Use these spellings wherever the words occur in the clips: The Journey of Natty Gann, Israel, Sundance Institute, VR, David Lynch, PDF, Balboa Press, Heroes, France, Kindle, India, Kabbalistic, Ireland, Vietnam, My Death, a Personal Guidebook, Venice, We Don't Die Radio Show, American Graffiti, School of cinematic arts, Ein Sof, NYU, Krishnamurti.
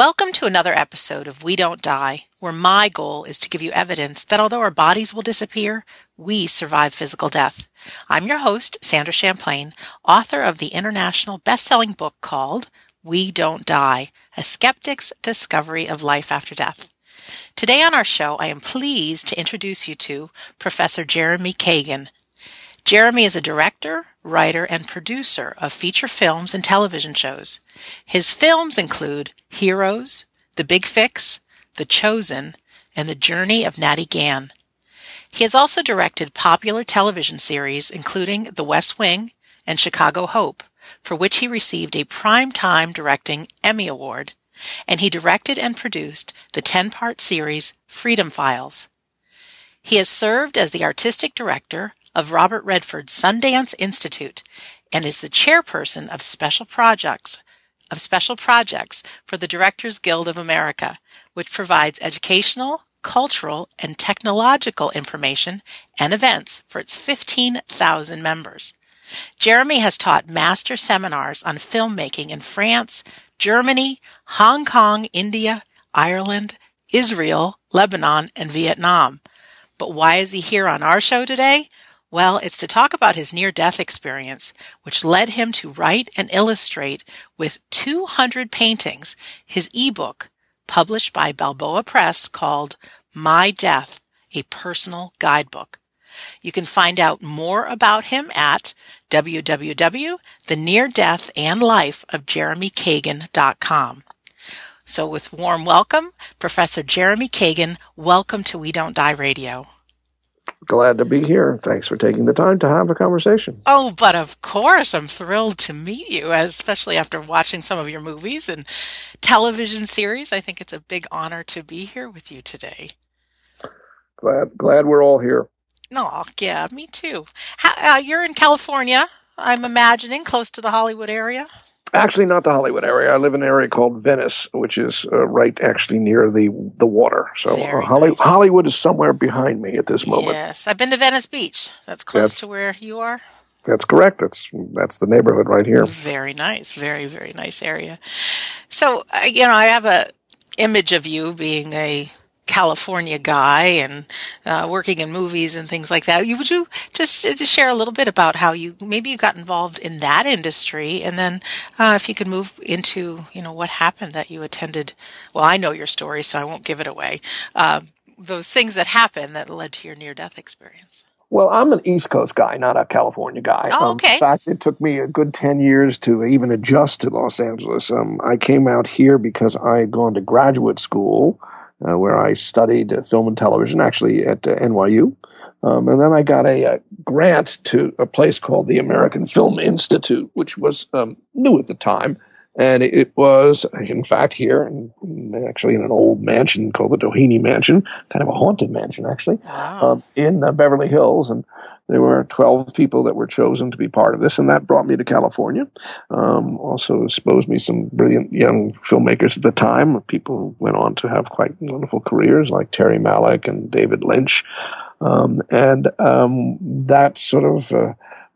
Welcome to another episode of We Don't Die, where my goal is to give you evidence that although our bodies will disappear, we survive physical death. I'm your host, Sandra Champlain, author of the international best-selling book called We Don't Die, A Skeptic's Discovery of Life After Death. Today on our show, I am pleased to introduce you to Professor Jeremy Kagan. Jeremy is a director, writer, and producer of feature films and television shows. His films include Heroes, The Big Fix, The Chosen, and The Journey of Natty Gann. He has also directed popular television series including The West Wing and Chicago Hope, for which he received a Primetime Directing Emmy Award, and he directed and produced the 10-part series Freedom Files. He has served as the artistic director of Robert Redford's Sundance Institute and is the chairperson of special projects for the Directors Guild of America, which provides educational, cultural, and technological information and events for its 15,000 members. Jeremy has taught master seminars on filmmaking in France, Germany, Hong Kong, India, Ireland, Israel, Lebanon, and Vietnam. But why is he here on our show today? Well, it's to talk about his near-death experience, which led him to write and illustrate with 200 paintings his ebook, published by Balboa Press, called My Death, a Personal Guidebook. You can find out more about him at www.theneardeathandlifeofjeremykagan.com. So with warm welcome, Professor Jeremy Kagan, welcome to We Don't Die Radio. Glad to be here. Thanks for taking the time to have a conversation. Oh, but of course, I'm thrilled to meet you, especially after watching some of your movies and television series. I think it's a big honor to be here with you today. Glad we're all here. Oh, yeah, me too. You're in California, I'm imagining, close to the Hollywood area. Actually, not the Hollywood area. I live in an area called Venice, which is actually near the water. So nice. Hollywood is somewhere behind me at this moment. Yes, I've been to Venice Beach. That's close to where you are. That's correct. That's the neighborhood right here. Very nice. Very, very nice area. So, I have a image of you being a California guy and working in movies and things like that. Would you just share a little bit about how you got involved in that industry, and then if you could move into what happened that you attended? Well, I know your story, so I won't give it away. Those things that happened that led to your near-death experience. Well, I'm an East Coast guy, not a California guy. Oh, okay. In fact, it took me a good 10 years to even adjust to Los Angeles. I came out here because I had gone to graduate school, where I studied film and television, actually at NYU. And then I got a grant to a place called the American Film Institute, which was new at the time. And it was, in fact, here, actually in an old mansion called the Doheny Mansion, kind of a haunted mansion, actually, in Beverly Hills. And there were 12 people that were chosen to be part of this, and that brought me to California. Also exposed me some brilliant young filmmakers at the time, people who went on to have quite wonderful careers, like Terry Malick and David Lynch. That sort of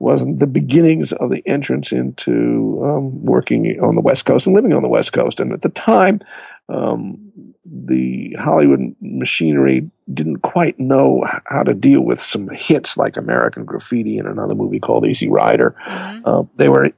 wasn't the beginnings of the entrance into working on the West Coast and living on the West Coast. And at the time, the Hollywood machinery didn't quite know how to deal with some hits like American Graffiti and another movie called Easy Rider. Mm-hmm. They were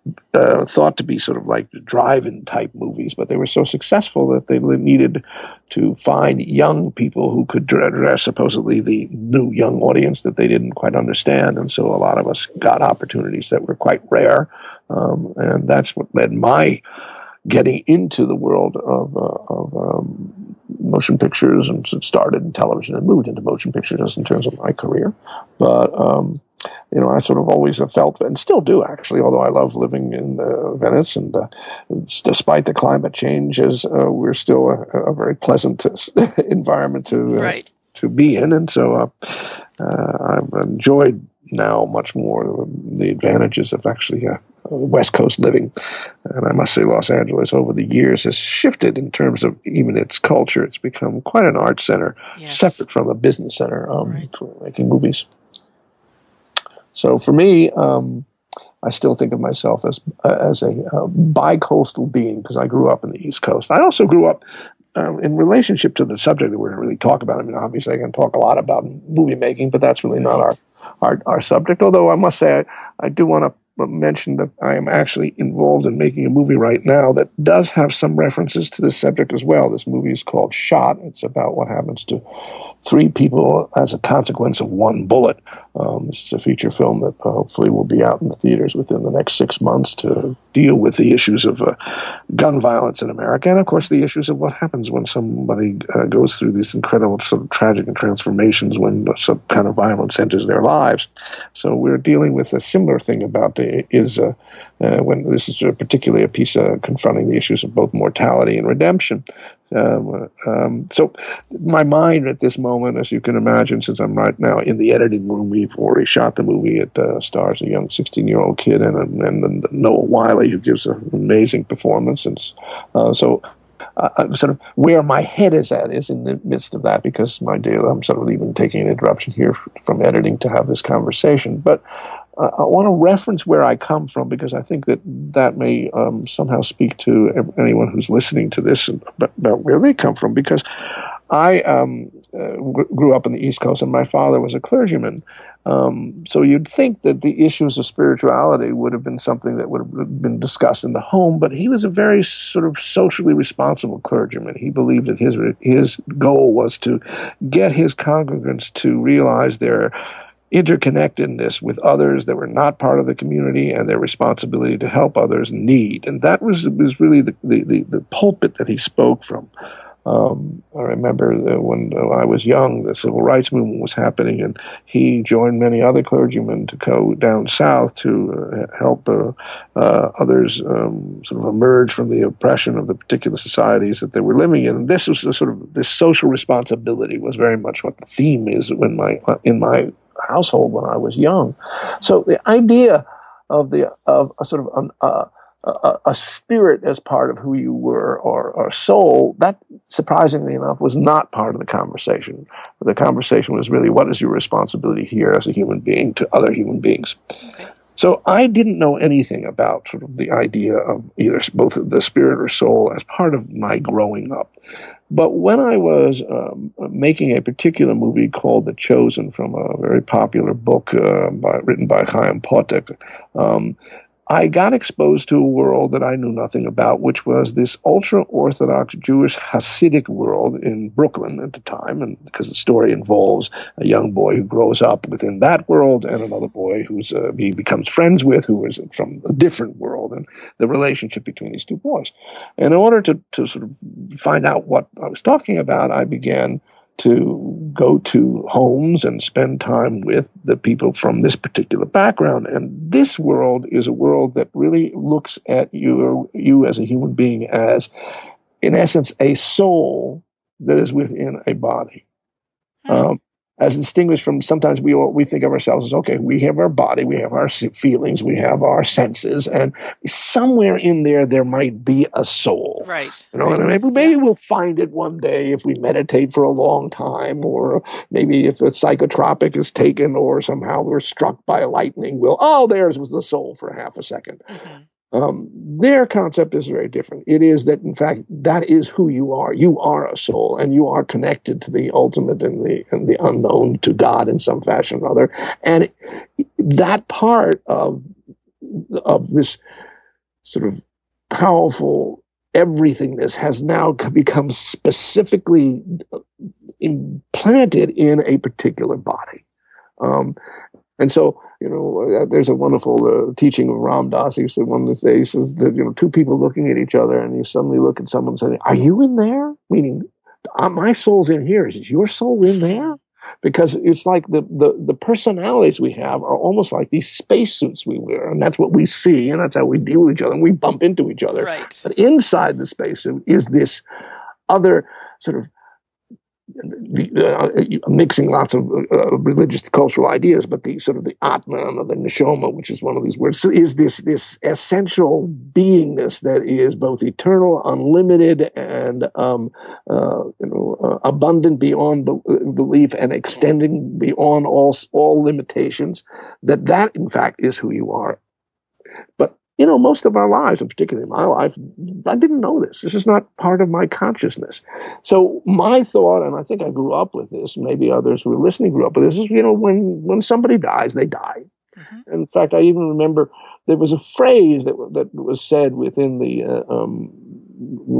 thought to be sort of like drive-in type movies, but they were so successful that they needed to find young people who could address supposedly the new young audience that they didn't quite understand. And so a lot of us got opportunities that were quite rare. And that's what led my getting into the world of motion pictures, and started in television and moved into motion pictures in terms of my career. But, I sort of always have felt, and still do actually, although I love living in Venice, and despite the climate changes, we're still a very pleasant environment to be in. And so I've enjoyed now much more the advantages of actually West Coast living. And I must say Los Angeles over the years has shifted in terms of even its culture. It's become quite an art center, separate from a business center for making movies. So for me, I still think of myself as a bi-coastal being because I grew up in the East Coast. I also grew up in relationship to the subject that we're going to really talk about. I mean, obviously I can talk a lot about movie making, but that's really not our subject. Although I must say I do want to mention that I am actually involved in making a movie right now that does have some references to this subject as well. This movie is called Shot. It's about what happens to three people as a consequence of one bullet. This is a feature film that hopefully will be out in the theaters within the next 6 months to deal with the issues of gun violence in America, and of course the issues of what happens when somebody goes through these incredible sort of tragic transformations when some kind of violence enters their lives. So we're dealing with a similar thing about when this is particularly a piece confronting the issues of both mortality and redemption. So my mind at this moment, as you can imagine, since I'm right now in the editing room, we've already shot the movie. It stars a young 16-year-old kid and Noah Wiley, who gives an amazing performance. And sort of where my head is at is in the midst of that, because my deal, I'm sort of even taking an interruption here from editing to have this conversation. But I want to reference where I come from, because I think that may somehow speak to anyone who's listening to this about where they come from, because I grew up in the East Coast and my father was a clergyman. So you'd think that the issues of spirituality would have been something that would have been discussed in the home, but he was a very sort of socially responsible clergyman. He believed that his goal was to get his congregants to realize their interconnectedness with others that were not part of the community and their responsibility to help others in need. And that was really the pulpit that he spoke from. I remember that when I was young, the civil rights movement was happening, and he joined many other clergymen to go down south to help others sort of emerge from the oppression of the particular societies that they were living in. And this was the sort of this social responsibility was very much what the theme is in my household when I was young. So the idea of a spirit as part of who you were, or soul, that surprisingly enough was not part of the conversation. The conversation was really, what is your responsibility here as a human being to other human beings? Okay. So I didn't know anything about sort of the idea of either both the spirit or soul as part of my growing up. But when I was making a particular movie called The Chosen from a very popular book written by Chaim Potok, I got exposed to a world that I knew nothing about, which was this ultra-Orthodox Jewish Hasidic world in Brooklyn at the time, and because the story involves a young boy who grows up within that world and another boy he becomes friends with, who is from a different world, and the relationship between these two boys. And in order to sort of find out what I was talking about, I began to go to homes and spend time with the people from this particular background. And this world is a world that really looks at you as a human being as, in essence, a soul that is within a body. As distinguished from sometimes we think of ourselves as, okay, we have our body, we have our feelings, we have our senses, and somewhere in there might be a soul. Right. You know what I mean? Maybe we'll find it one day if we meditate for a long time, or maybe if a psychotropic is taken or somehow we're struck by lightning, there's was the soul for half a second. Mm-hmm. Their concept is very different. It is that, in fact, that is who you are. You are a soul, and you are connected to the ultimate and the unknown, to God in some fashion or other. And that part of this sort of powerful everythingness has now become specifically implanted in a particular body. And so, you know, there's a wonderful teaching of Ram Dass. He used to one of the days, he says that, you know, two people looking at each other, and you suddenly look at someone and say, "Are you in there?" Meaning, my soul's in here. Is your soul in there? Because it's like the personalities we have are almost like these spacesuits we wear, and that's what we see, and that's how we deal with each other, and we bump into each other. Right. But inside the spacesuit is this other sort of, mixing lots of religious, cultural ideas, but the sort of the Atman or the neshama, which is one of these words, is this essential beingness that is both eternal, unlimited, and abundant beyond belief, and extending beyond all limitations. That in fact is who you are. But, you know, most of our lives, and particularly my life, I didn't know this. This is not part of my consciousness. So my thought, and I think I grew up with this, maybe others who were listening grew up with this, is, you know, when somebody dies, they die. Mm-hmm. In fact, I even remember there was a phrase that was said within the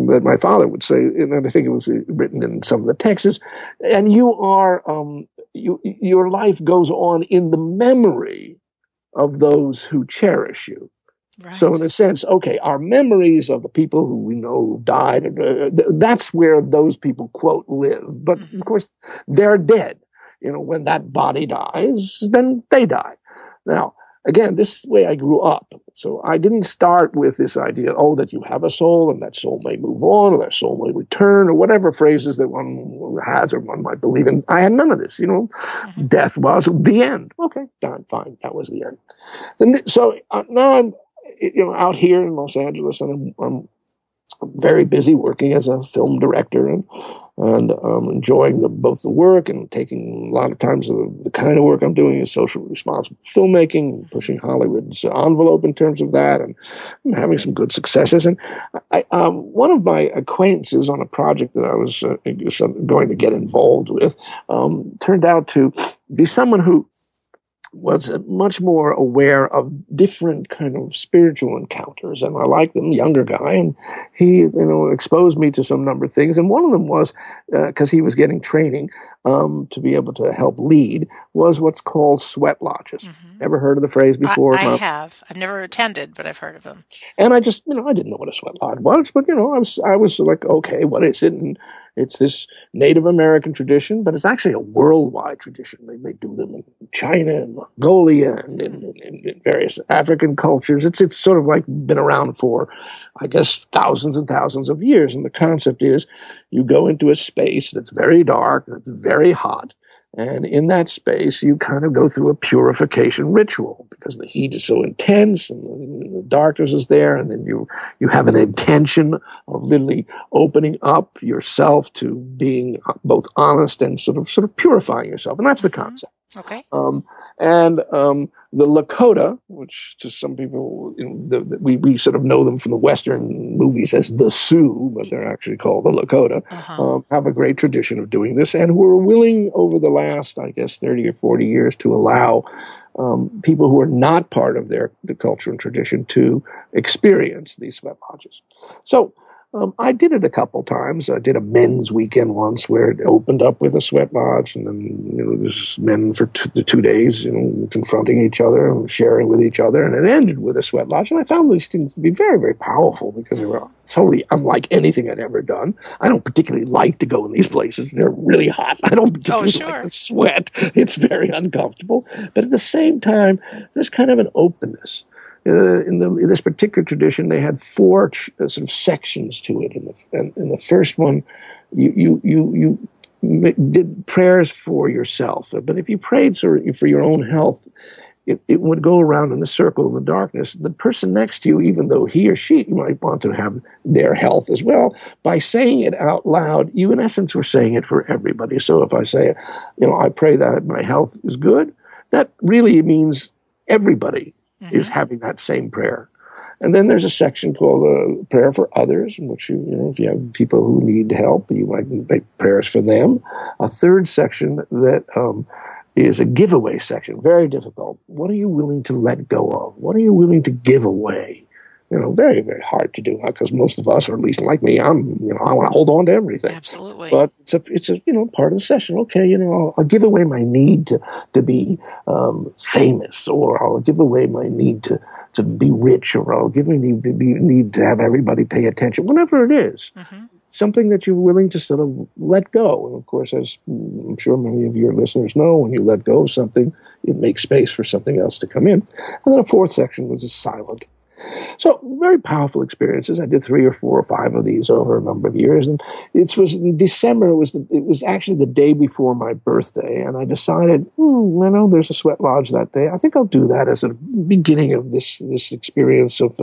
that my father would say, and I think it was written in some of the texts, and you are, your life goes on in the memory of those who cherish you. Right. So in a sense, okay, our memories of the people who we know died, that's where those people, quote, live. But of course, they're dead. You know, when that body dies, then they die. Now, again, this is the way I grew up. So I didn't start with this idea, oh, that you have a soul and that soul may move on or that soul may return or whatever phrases that one has or one might believe in. I had none of this, you know. Mm-hmm. Death was the end. Okay, done, fine. That was the end. And so now I'm, you know, out here in Los Angeles, and I'm very busy working as a film director and enjoying both the work and taking a lot of times the kind of work I'm doing is socially responsible filmmaking, pushing Hollywood's envelope in terms of that, and I'm having some good successes. And I one of my acquaintances on a project that I was going to get involved with turned out to be someone who was much more aware of different kind of spiritual encounters. And I liked him, younger guy, and he, you know, exposed me to some number of things. And one of them was, because he was getting training to be able to help lead, was what's called sweat lodges. Mm-hmm. Never heard of the phrase before. I have. I've never attended, but I've heard of them. And I just, you know, I didn't know what a sweat lodge was, but, you know, I was like, okay, what is it? And it's this Native American tradition, but it's actually a worldwide tradition. They do them in China and Mongolia and in various African cultures. It's sort of like been around for, I guess, thousands and thousands of years. And the concept is you go into a space that's very dark, that's very hot, and in that space, you kind of go through a purification ritual because the heat is so intense and the darkness is there. And then you have an intention of literally opening up yourself to being both honest and sort of purifying yourself. And that's the concept. Okay. And the Lakota, which to some people, you know, we sort of know them from the Western movies as the Sioux, but they're actually called the Lakota, have a great tradition of doing this, and were willing over the last, I guess, 30 or 40 years to allow people who are not part of the culture and tradition to experience these sweat lodges. So, I did it a couple times. I did a men's weekend once where it opened up with a sweat lodge, and then, you know, there's men for the 2 days, you know, confronting each other and sharing with each other, and it ended with a sweat lodge. And I found these things to be very, very powerful because they were totally unlike anything I'd ever done. I don't particularly like to go in these places. They're really hot. I don't particularly like to sweat. It's very uncomfortable. But at the same time, there's kind of an openness. In this particular tradition, they had four sort of sections to it. In the first one, you did prayers for yourself. But if you prayed for your own health, it would go around in the circle in the darkness. The person next to you, even though he or she might want to have their health as well, by saying it out loud, you in essence were saying it for everybody. So if I say, you know, I pray that my health is good, that really means everybody is having that same prayer. And then there's a section called prayer for others, in which, you know, if you have people who need help, you might make prayers for them. A third section that is a giveaway section, very difficult. What are you willing to let go of? What are you willing to give away? You know, very, very hard to do because most of us, or at least like me, I want to hold on to everything. Absolutely. But it's a you know, part of the session. Okay, you know, I'll give away my need to be famous, or I'll give away my need to be rich, or I'll give away need to have everybody pay attention, whatever it is. Mm-hmm. Something that you're willing to sort of let go. And of course, as I'm sure many of your listeners know, when you let go of something, it makes space for something else to come in. And then a fourth section was just silent. So very powerful experiences. I did 3 or 4 or 5 of these over a number of years, and it was in December. It was actually the day before my birthday, and I decided, you know, there's a sweat lodge that day. I think I'll do that as a beginning of this experience of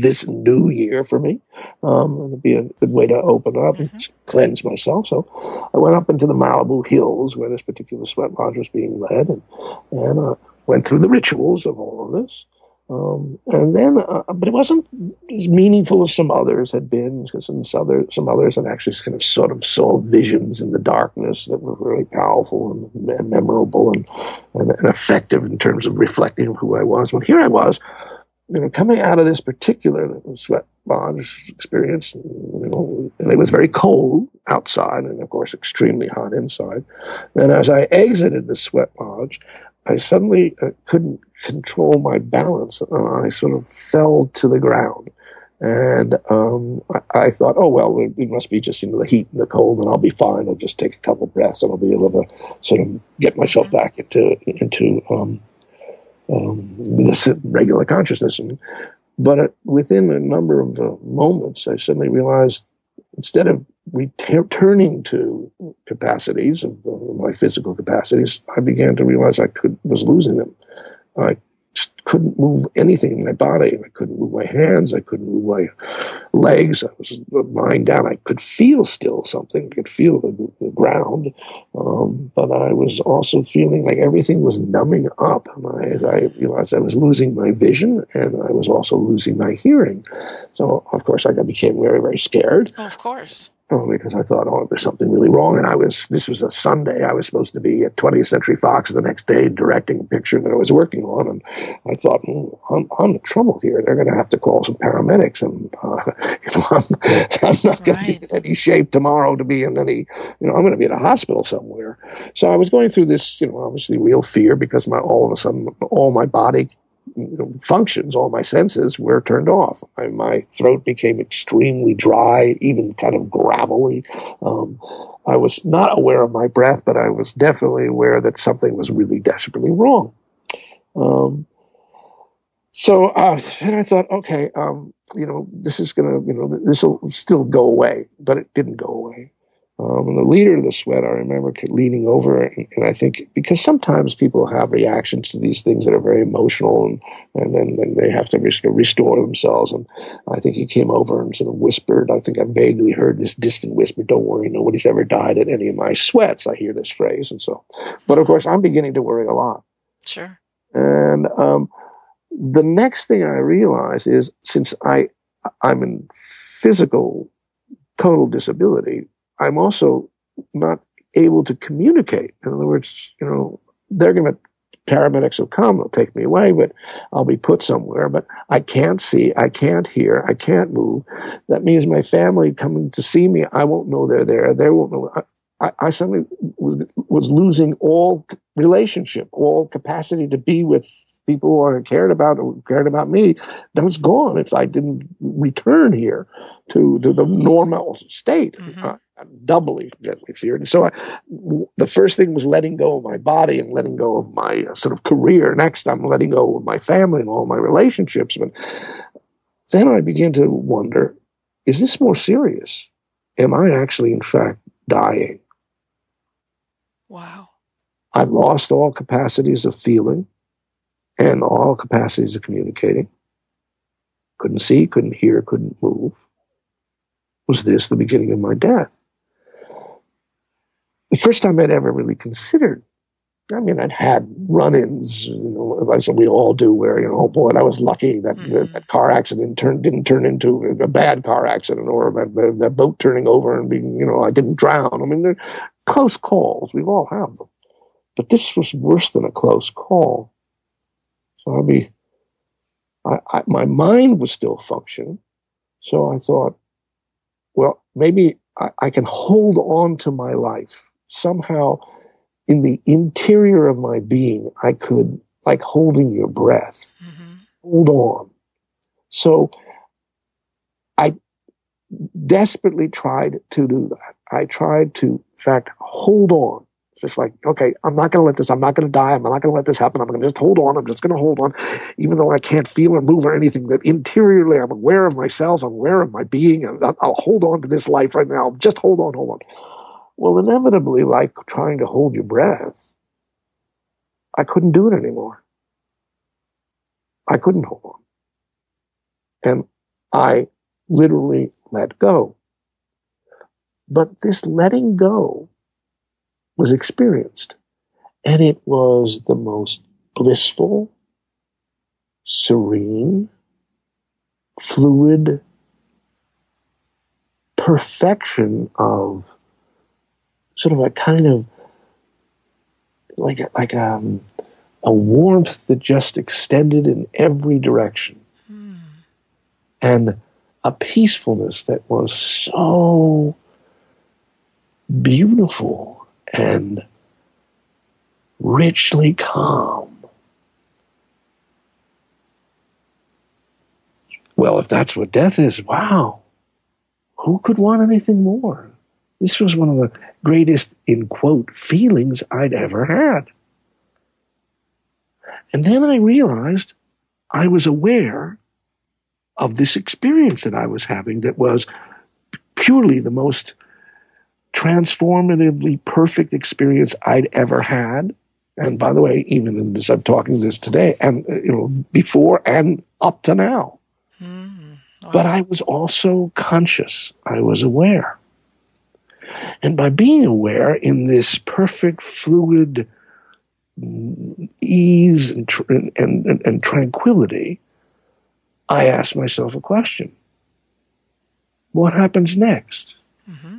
this new year for me. It'd be a good way to open up and cleanse myself. So I went up into the Malibu Hills where this particular sweat lodge was being led, and went through the rituals of all of this. And then, but it wasn't as meaningful as some others had been, because some others had actually kind of sort of saw visions in the darkness that were really powerful and memorable and effective in terms of reflecting who I was. Well, here I was, you know, coming out of this particular sweat lodge experience, you know, and it was very cold outside and, of course, extremely hot inside. And as I exited the sweat lodge, I suddenly couldn't control my balance. I sort of fell to the ground. And I thought, oh, well, it must be just, you know, the heat and the cold, and I'll be fine. I'll just take a couple of breaths, and I'll be able to sort of get myself back into this regular consciousness. But within a number of moments, I suddenly realized, instead of returning to capacities, my physical capacities, I began to realize I was losing them. I couldn't move anything in my body. I couldn't move my hands. I couldn't move my legs. I was lying down. I could feel still something. I could feel the ground. But I was also feeling like everything was numbing up. And I realized I was losing my vision, and I was also losing my hearing. So, of course, I became very, very scared. Oh, of course. Because I thought, there's something really wrong. And this was a Sunday. I was supposed to be at 20th Century Fox the next day directing a picture that I was working on. And I thought, I'm in trouble here. They're going to have to call some paramedics. And I'm not going to be in any shape tomorrow to be in any, I'm going to be in a hospital somewhere. So I was going through this, obviously real fear, because all of a sudden, all my body functions, all my senses were turned off. My throat became extremely dry, even kind of gravelly. I was not aware of my breath, but I was definitely aware that something was really desperately wrong. So I thought, okay, this is going to, this will still go away, but it didn't go away. And the leader of the sweat, I remember leaning over, and I think, because sometimes people have reactions to these things that are very emotional, and then they have to restore themselves. And I think he came over and sort of whispered, I think I vaguely heard this distant whisper, "Don't worry, nobody's ever died at any of my sweats." I hear this phrase, and so, but of course, I'm beginning to worry a lot. Sure. And the next thing I realize is, since I'm in physical total disability, I'm also not able to communicate. In other words, paramedics will come, they'll take me away, but I'll be put somewhere. But I can't see, I can't hear, I can't move. That means my family coming to see me, I won't know they're there. They won't know. I suddenly was losing all relationship, all capacity to be with people who I cared about, or cared about me. That was gone if I didn't return here to the normal state. Mm-hmm. Doubly deadly feared. And so the first thing was letting go of my body and letting go of my sort of career. Next, I'm letting go of my family and all my relationships. But then I began to wonder, is this more serious? Am I actually, in fact, dying? Wow. I've lost all capacities of feeling and all capacities of communicating. Couldn't see, couldn't hear, couldn't move. Was this the beginning of my death? The first time I'd ever really considered. I mean, I'd had run-ins, as we all do, where, oh boy, I was lucky that that car accident didn't turn into a bad car accident, or that boat turning over and being, I didn't drown. I mean, they're close calls. We've all had them. But this was worse than a close call. So my mind was still functioning. So I thought, well, maybe I can hold on to my life. Somehow, in the interior of my being, I could, like holding your breath, hold on. So I desperately tried to do that. I tried to, in fact, hold on. Just like, okay, I'm not going to let this, I'm not going to die, I'm not going to let this happen, I'm going to just hold on, I'm just going to hold on, even though I can't feel or move or anything, that interiorly I'm aware of myself, I'm aware of my being, and I'll hold on to this life right now, just hold on. Well, inevitably, like trying to hold your breath, I couldn't do it anymore. I couldn't hold on. And I literally let go. But this letting go was experienced. And it was the most blissful, serene, fluid perfection of sort of a kind of like a warmth that just extended in every direction. Mm. And a peacefulness that was so beautiful and richly calm. Well, if that's what death is, wow, who could want anything more? This was one of the greatest, in quote, feelings I'd ever had. And then I realized I was aware of this experience that I was having that was purely the most transformatively perfect experience I'd ever had. And by the way, even in this, I'm talking this today, and before and up to now. Mm, wow. But I was also conscious. I was aware. And by being aware in this perfect, fluid ease and tranquility, I asked myself a question. What happens next? Mm-hmm.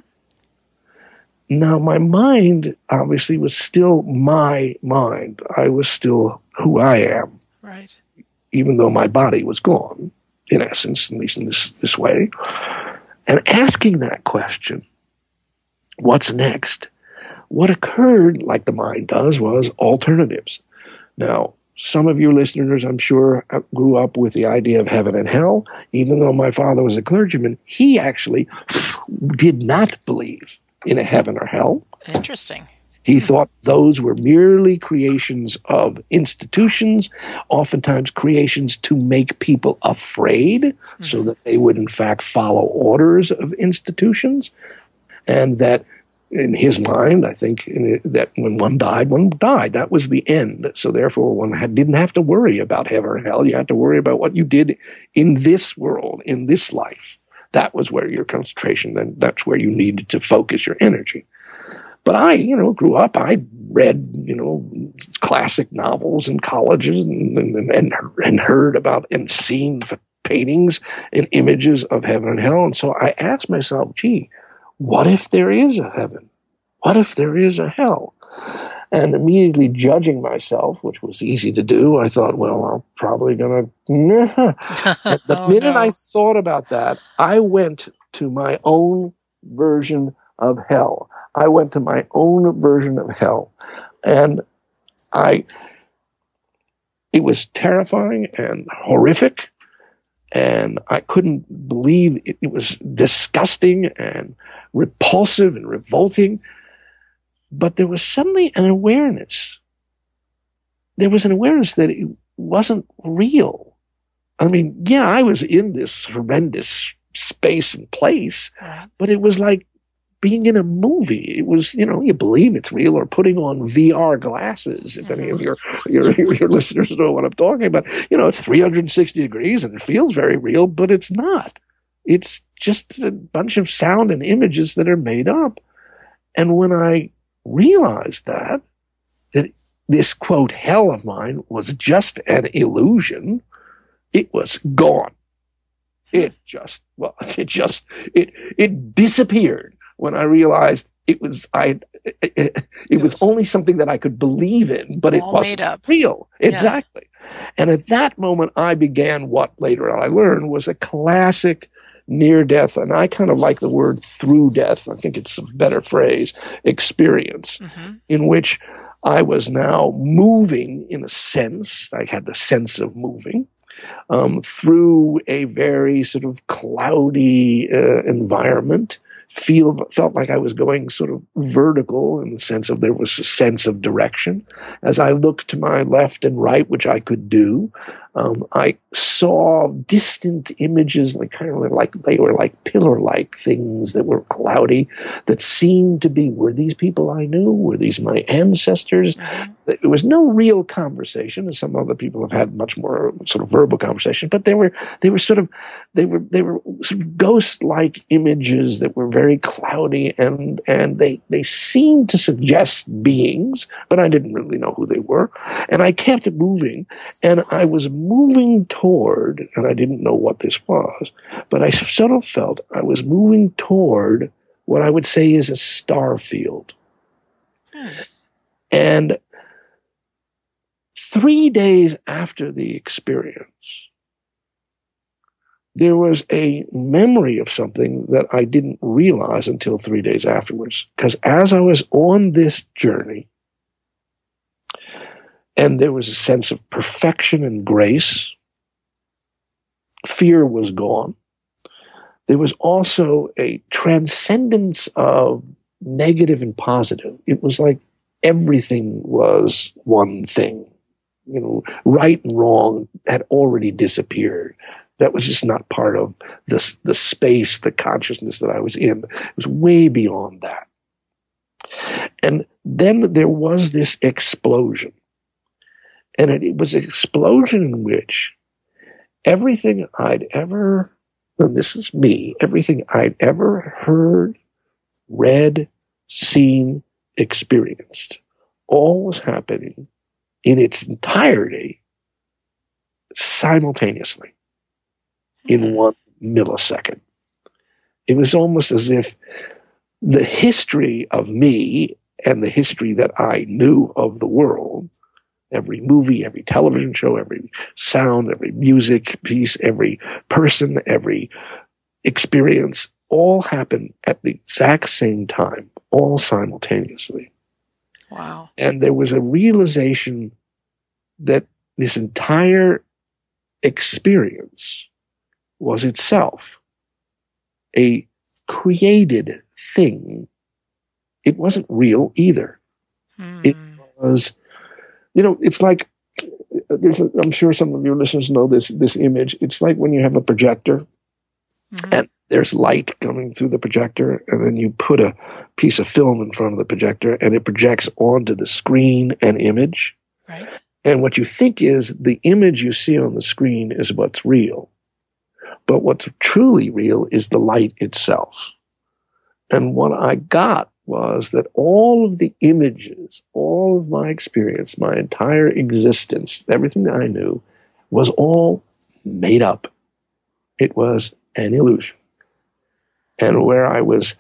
Now, my mind obviously was still my mind. I was still who I am. Right. Even though my body was gone, in essence, at least in this way. And asking that question, what's next? What occurred, like the mind does, was alternatives. Now, some of your listeners, I'm sure, grew up with the idea of heaven and hell. Even though my father was a clergyman, he actually did not believe in a heaven or hell. Interesting. He thought those were merely creations of institutions, oftentimes creations to make people afraid, mm-hmm. so that they would, in fact, follow orders of institutions, and that in his mind, I think, that when one died. That was the end. So therefore, one didn't have to worry about heaven or hell. You had to worry about what you did in this world, in this life. That was where your concentration, then that's where you needed to focus your energy. But I, grew up, I read, classic novels in colleges and heard about and seen paintings and images of heaven and hell. And so I asked myself, gee, what if there is a heaven? What if there is a hell? And immediately judging myself, which was easy to do, I thought, well, I'm probably going to... I thought about that, I went to my own version of hell. I went to my own version of hell. And it was terrifying and horrific. And I couldn't believe it. It was disgusting and repulsive and revolting. But there was suddenly an awareness. There was an awareness that it wasn't real. I mean, yeah, I was in this horrendous space and place, but it was like being in a movie. It was, you believe it's real, or putting on VR glasses, if any of your listeners know what I'm talking about. It's 360 degrees and it feels very real, but it's not. It's just a bunch of sound and images that are made up. And when I realized that this, quote, hell of mine was just an illusion, it was gone. It disappeared. When I realized it was only something that I could believe in, but it wasn't real. Exactly. Yeah. And at that moment, I began what later I learned was a classic near-death, and I kind of like the word through death, I think it's a better phrase, experience, mm-hmm. in which I was now moving in a sense, I had the sense of moving, through a very sort of cloudy environment. Felt like I was going sort of vertical in the sense of there was a sense of direction. As I looked to my left and right, which I could do, I saw distant images, they were like pillar-like things that were cloudy, that seemed to be, were these people I knew? Were these my ancestors? There was no real conversation, and some other people have had much more sort of verbal conversation, but they were sort of ghost-like images that were very cloudy, and they seemed to suggest beings, but I didn't really know who they were. And I kept moving, and I was moving toward, and I didn't know what this was, but I sort of felt I was moving toward what I would say is a star field. And 3 days after the experience, there was a memory of something that I didn't realize until 3 days afterwards. Because as I was on this journey, and there was a sense of perfection and grace, fear was gone. There was also a transcendence of negative and positive. It was like everything was one thing. You know, right and wrong had already disappeared. That was just not part of this, the space, the consciousness that I was in. It was way beyond that. And then there was this explosion. And it was an explosion in which everything I'd ever, and this is me, everything I'd ever heard, read, seen, experienced, all was happening in its entirety simultaneously. In 1 millisecond. It was almost as if the history of me and the history that I knew of the world, every movie, every television show, every sound, every music piece, every person, every experience, all happened at the exact same time, all simultaneously. Wow. And there was a realization that this entire experience was itself a created thing. It wasn't real either. It was, you know, it's like, there's a, I'm sure some of your listeners know this image. It's like when you have a projector and there's light coming through the projector, and then you put a piece of film in front of the projector and it projects onto the screen an image. Right. And what you think is the image you see on the screen is what's real. But what's truly real is the light itself. And what I got was that all of the images, all of my experience, my entire existence, everything that I knew was all made up. It was an illusion. And where I was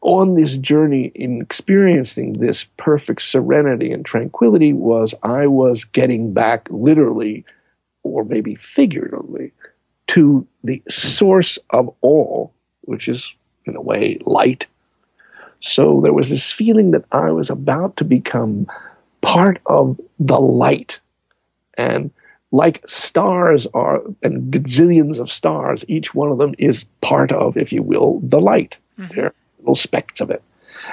on this journey in experiencing this perfect serenity and tranquility was I was getting back literally, or maybe figuratively, to the source of all, which is, in a way, light. So there was this feeling that I was about to become part of the light. And like stars are, and gazillions of stars, each one of them is part of, if you will, the light. They're little specks of it.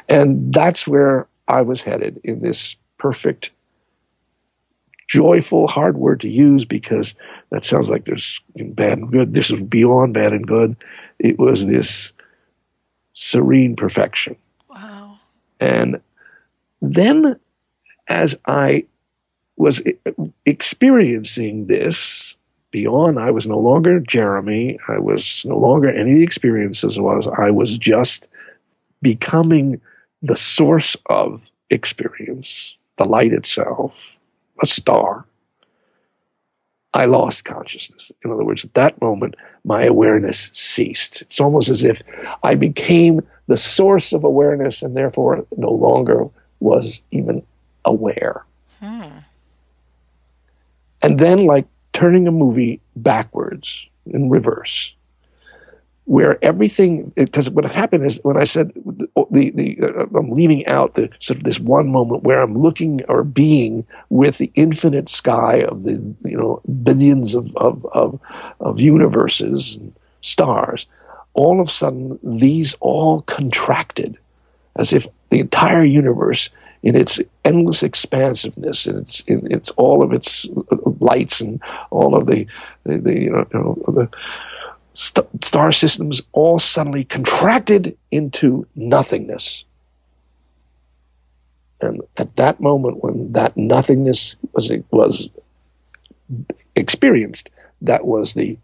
And that's where I was headed in this perfect, joyful, hard word to use because that sounds like there's bad and good. This is beyond bad and good. It was this serene perfection. Wow. And then as I was experiencing this beyond, I was no longer Jeremy. I was no longer any of the experiences was. I was just becoming the source of experience, the light itself, a star. I lost consciousness. In other words, at that moment, my awareness ceased. It's almost as if I became the source of awareness and therefore no longer was even aware. And then like turning a movie backwards in reverse, where everything, because what happened is when I said I'm leaving out the sort of this one moment where I'm looking or being with the infinite sky of the billions of universes and stars, all of a sudden these all contracted, as if the entire universe in its endless expansiveness, in its all of its lights and all of the star systems all suddenly contracted into nothingness. And at that moment when that nothingness was experienced, that was the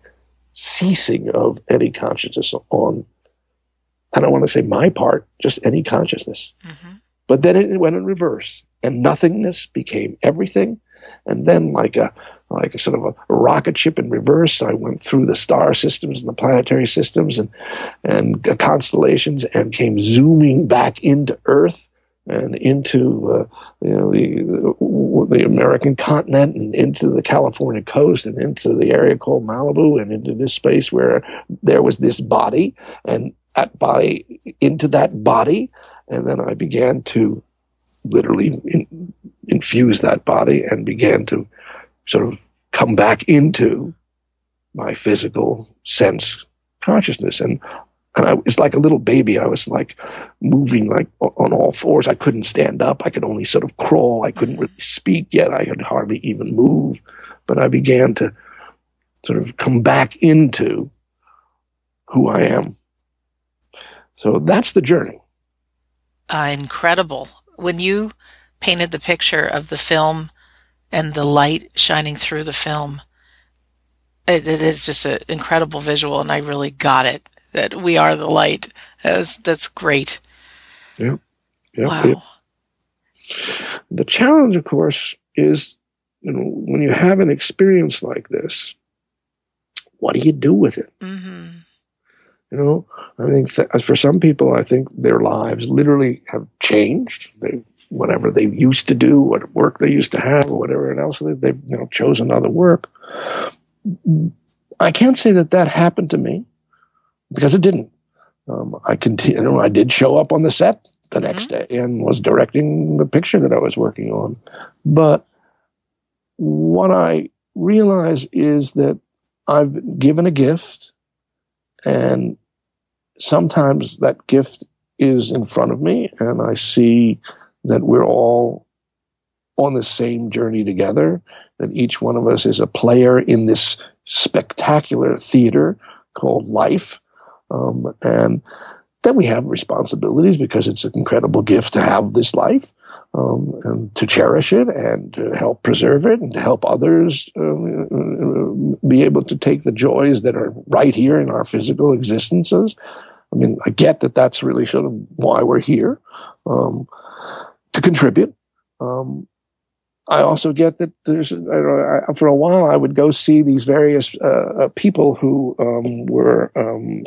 ceasing of any consciousness on, I don't want to say my part, just any consciousness. But then it went in reverse, and nothingness became everything, And then, like a sort of a rocket ship in reverse, I went through the star systems and the planetary systems and constellations, and came zooming back into Earth and into the American continent, and into the California coast, and into the area called Malibu, and into this space where there was this body, and that body into that body, and then I began to literally infuse that body and began to sort of come back into my physical sense consciousness. And it's like a little baby. I was like moving like on all fours. I couldn't stand up. I could only sort of crawl. I couldn't really speak yet. I could hardly even move. But I began to sort of come back into who I am. So that's the journey. Incredible. When you painted the picture of the film and the light shining through the film, it is just an incredible visual, and I really got it. That we are the light. That's great. Yeah. Yeah. Wow. Yeah. The challenge, of course, is when you have an experience like this, what do you do with it? Mm-hmm. I think for some people, I think their lives literally have changed. Whatever they used to do, what work they used to have, or whatever else, they've chosen other work. I can't say that happened to me, because it didn't. I did show up on the set the next day and was directing the picture that I was working on. But what I realize is that I've been given a gift, and sometimes that gift is in front of me, and I see that we're all on the same journey together, that each one of us is a player in this spectacular theater called life. And then we have responsibilities, because it's an incredible gift to have this life, and to cherish it, and to help preserve it, and to help others be able to take the joys that are right here in our physical existences. I mean, I get that that's really sort of why we're here, to contribute. I also get that for a while I would go see these various people who were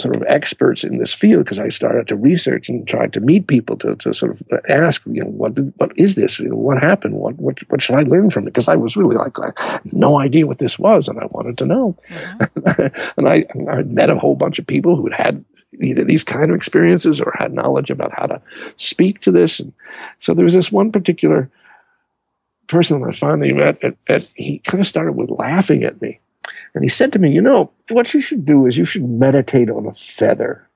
sort of experts in this field, because I started to research and tried to meet people to sort of ask, what is this? What happened? What should I learn from it? Because I was really like, I had no idea what this was, and I wanted to know. Yeah. And I met a whole bunch of people who had either these kind of experiences or had knowledge about how to speak to this. And so there was this one particular person that I finally met, and he kind of started with laughing at me. And he said to me, what you should do is you should meditate on a feather.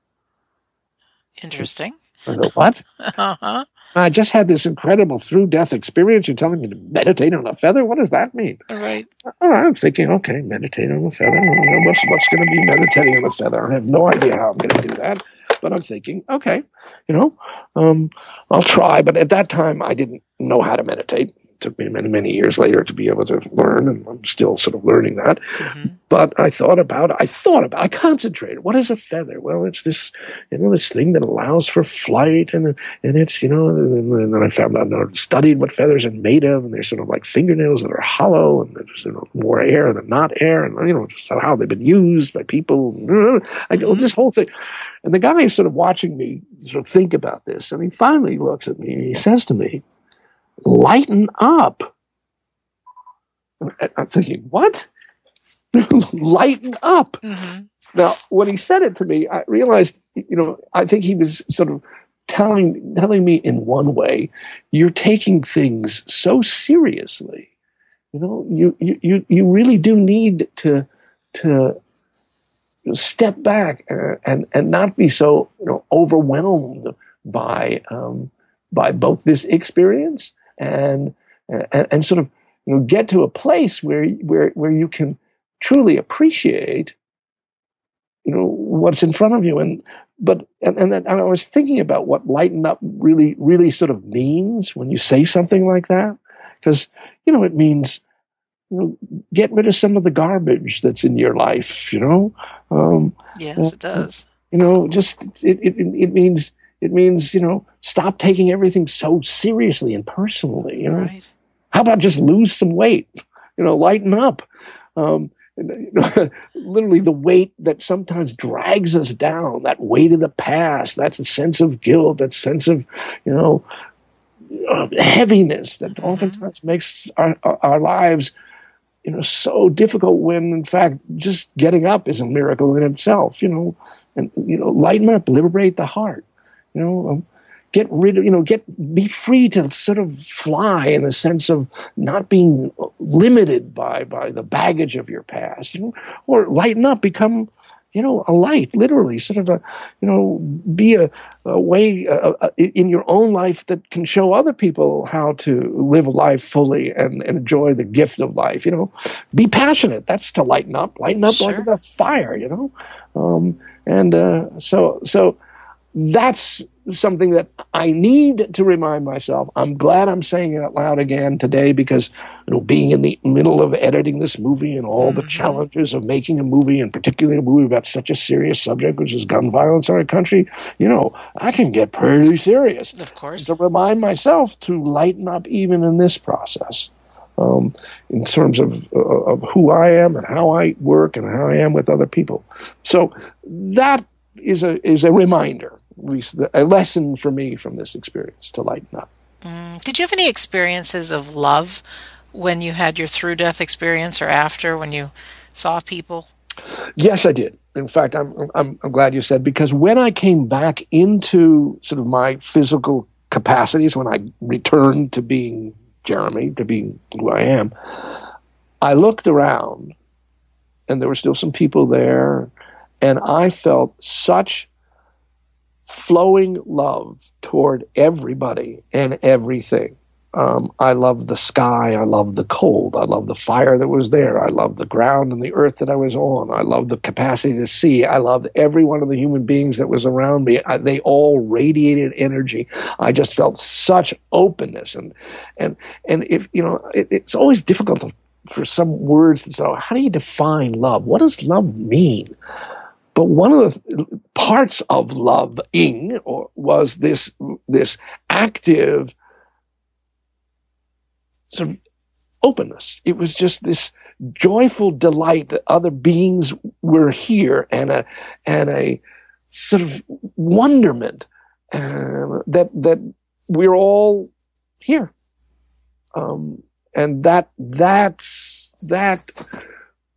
Interesting. I go, what? Uh-huh. I just had this incredible through-death experience. You're telling me to meditate on a feather? What does that mean? Right. Oh, I'm thinking, okay, meditate on a feather. What's going to be meditating on a feather? I have no idea how I'm going to do that. But I'm thinking, okay, I'll try. But at that time, I didn't know how to meditate. Took me many, many years later to be able to learn, and I'm still sort of learning that. Mm-hmm. But I concentrated. What is a feather? Well, it's this, this thing that allows for flight, and it's, and then I found out, and studied what feathers are made of, and they're sort of like fingernails that are hollow, and there's more air than not air, and just how they've been used by people. I go, this whole thing. And the guy is sort of watching me sort of think about this, and he finally looks at me and he says to me, lighten up. I'm thinking, what? Lighten up. Mm-hmm. Now, when he said it to me, I realized, I think he was sort of telling me in one way, you're taking things so seriously. You really do need to step back and not be so overwhelmed by both this experience. And sort of get to a place where you can truly appreciate what's in front of you. And I was thinking about what lighten up really sort of means when you say something like that, because it means get rid of some of the garbage that's in your life. Yes, it does. Just it means. It means, stop taking everything so seriously and personally. Right. How about just lose some weight? lighten up. Literally the weight that sometimes drags us down, that weight of the past, that's a sense of guilt, that sense of, heaviness that oftentimes makes our lives, so difficult, when in fact just getting up is a miracle in itself, and, lighten up, liberate the heart, get rid of, be free to sort of fly in the sense of not being limited by the baggage of your past, or lighten up, become, a light, literally, sort of a, be a way in your own life that can show other people how to live life fully and enjoy the gift of life, Be passionate. That's to lighten up sure. Like a fire, So that's something that I need to remind myself. I'm glad I'm saying it out loud again today, because being in the middle of editing this movie and all the challenges of making a movie, and particularly a movie about such a serious subject, which is gun violence in our country, I can get pretty serious. Of course. To remind myself to lighten up even in this process, in terms of who I am and how I work and how I am with other people. So that is a reminder, at least a lesson for me from this experience, to lighten up. Did you have any experiences of love when you had your through-death experience, or after, when you saw people? Yes, I did. In fact, I'm glad you said, because when I came back into sort of my physical capacities, when I returned to being Jeremy, to being who I am, I looked around, and there were still some people there, and I felt such flowing love toward everybody and everything. I loved the sky. I loved the cold. I loved the fire that was there. I loved the ground and the earth that I was on. I loved the capacity to see. I loved every one of the human beings that was around me. They all radiated energy. I just felt such openness. And if it's always difficult for some words. So how do you define love? What does love mean? But one of the parts of loving was this active sort of openness. It was just this joyful delight that other beings were here, and a sort of wonderment that we're all here. And that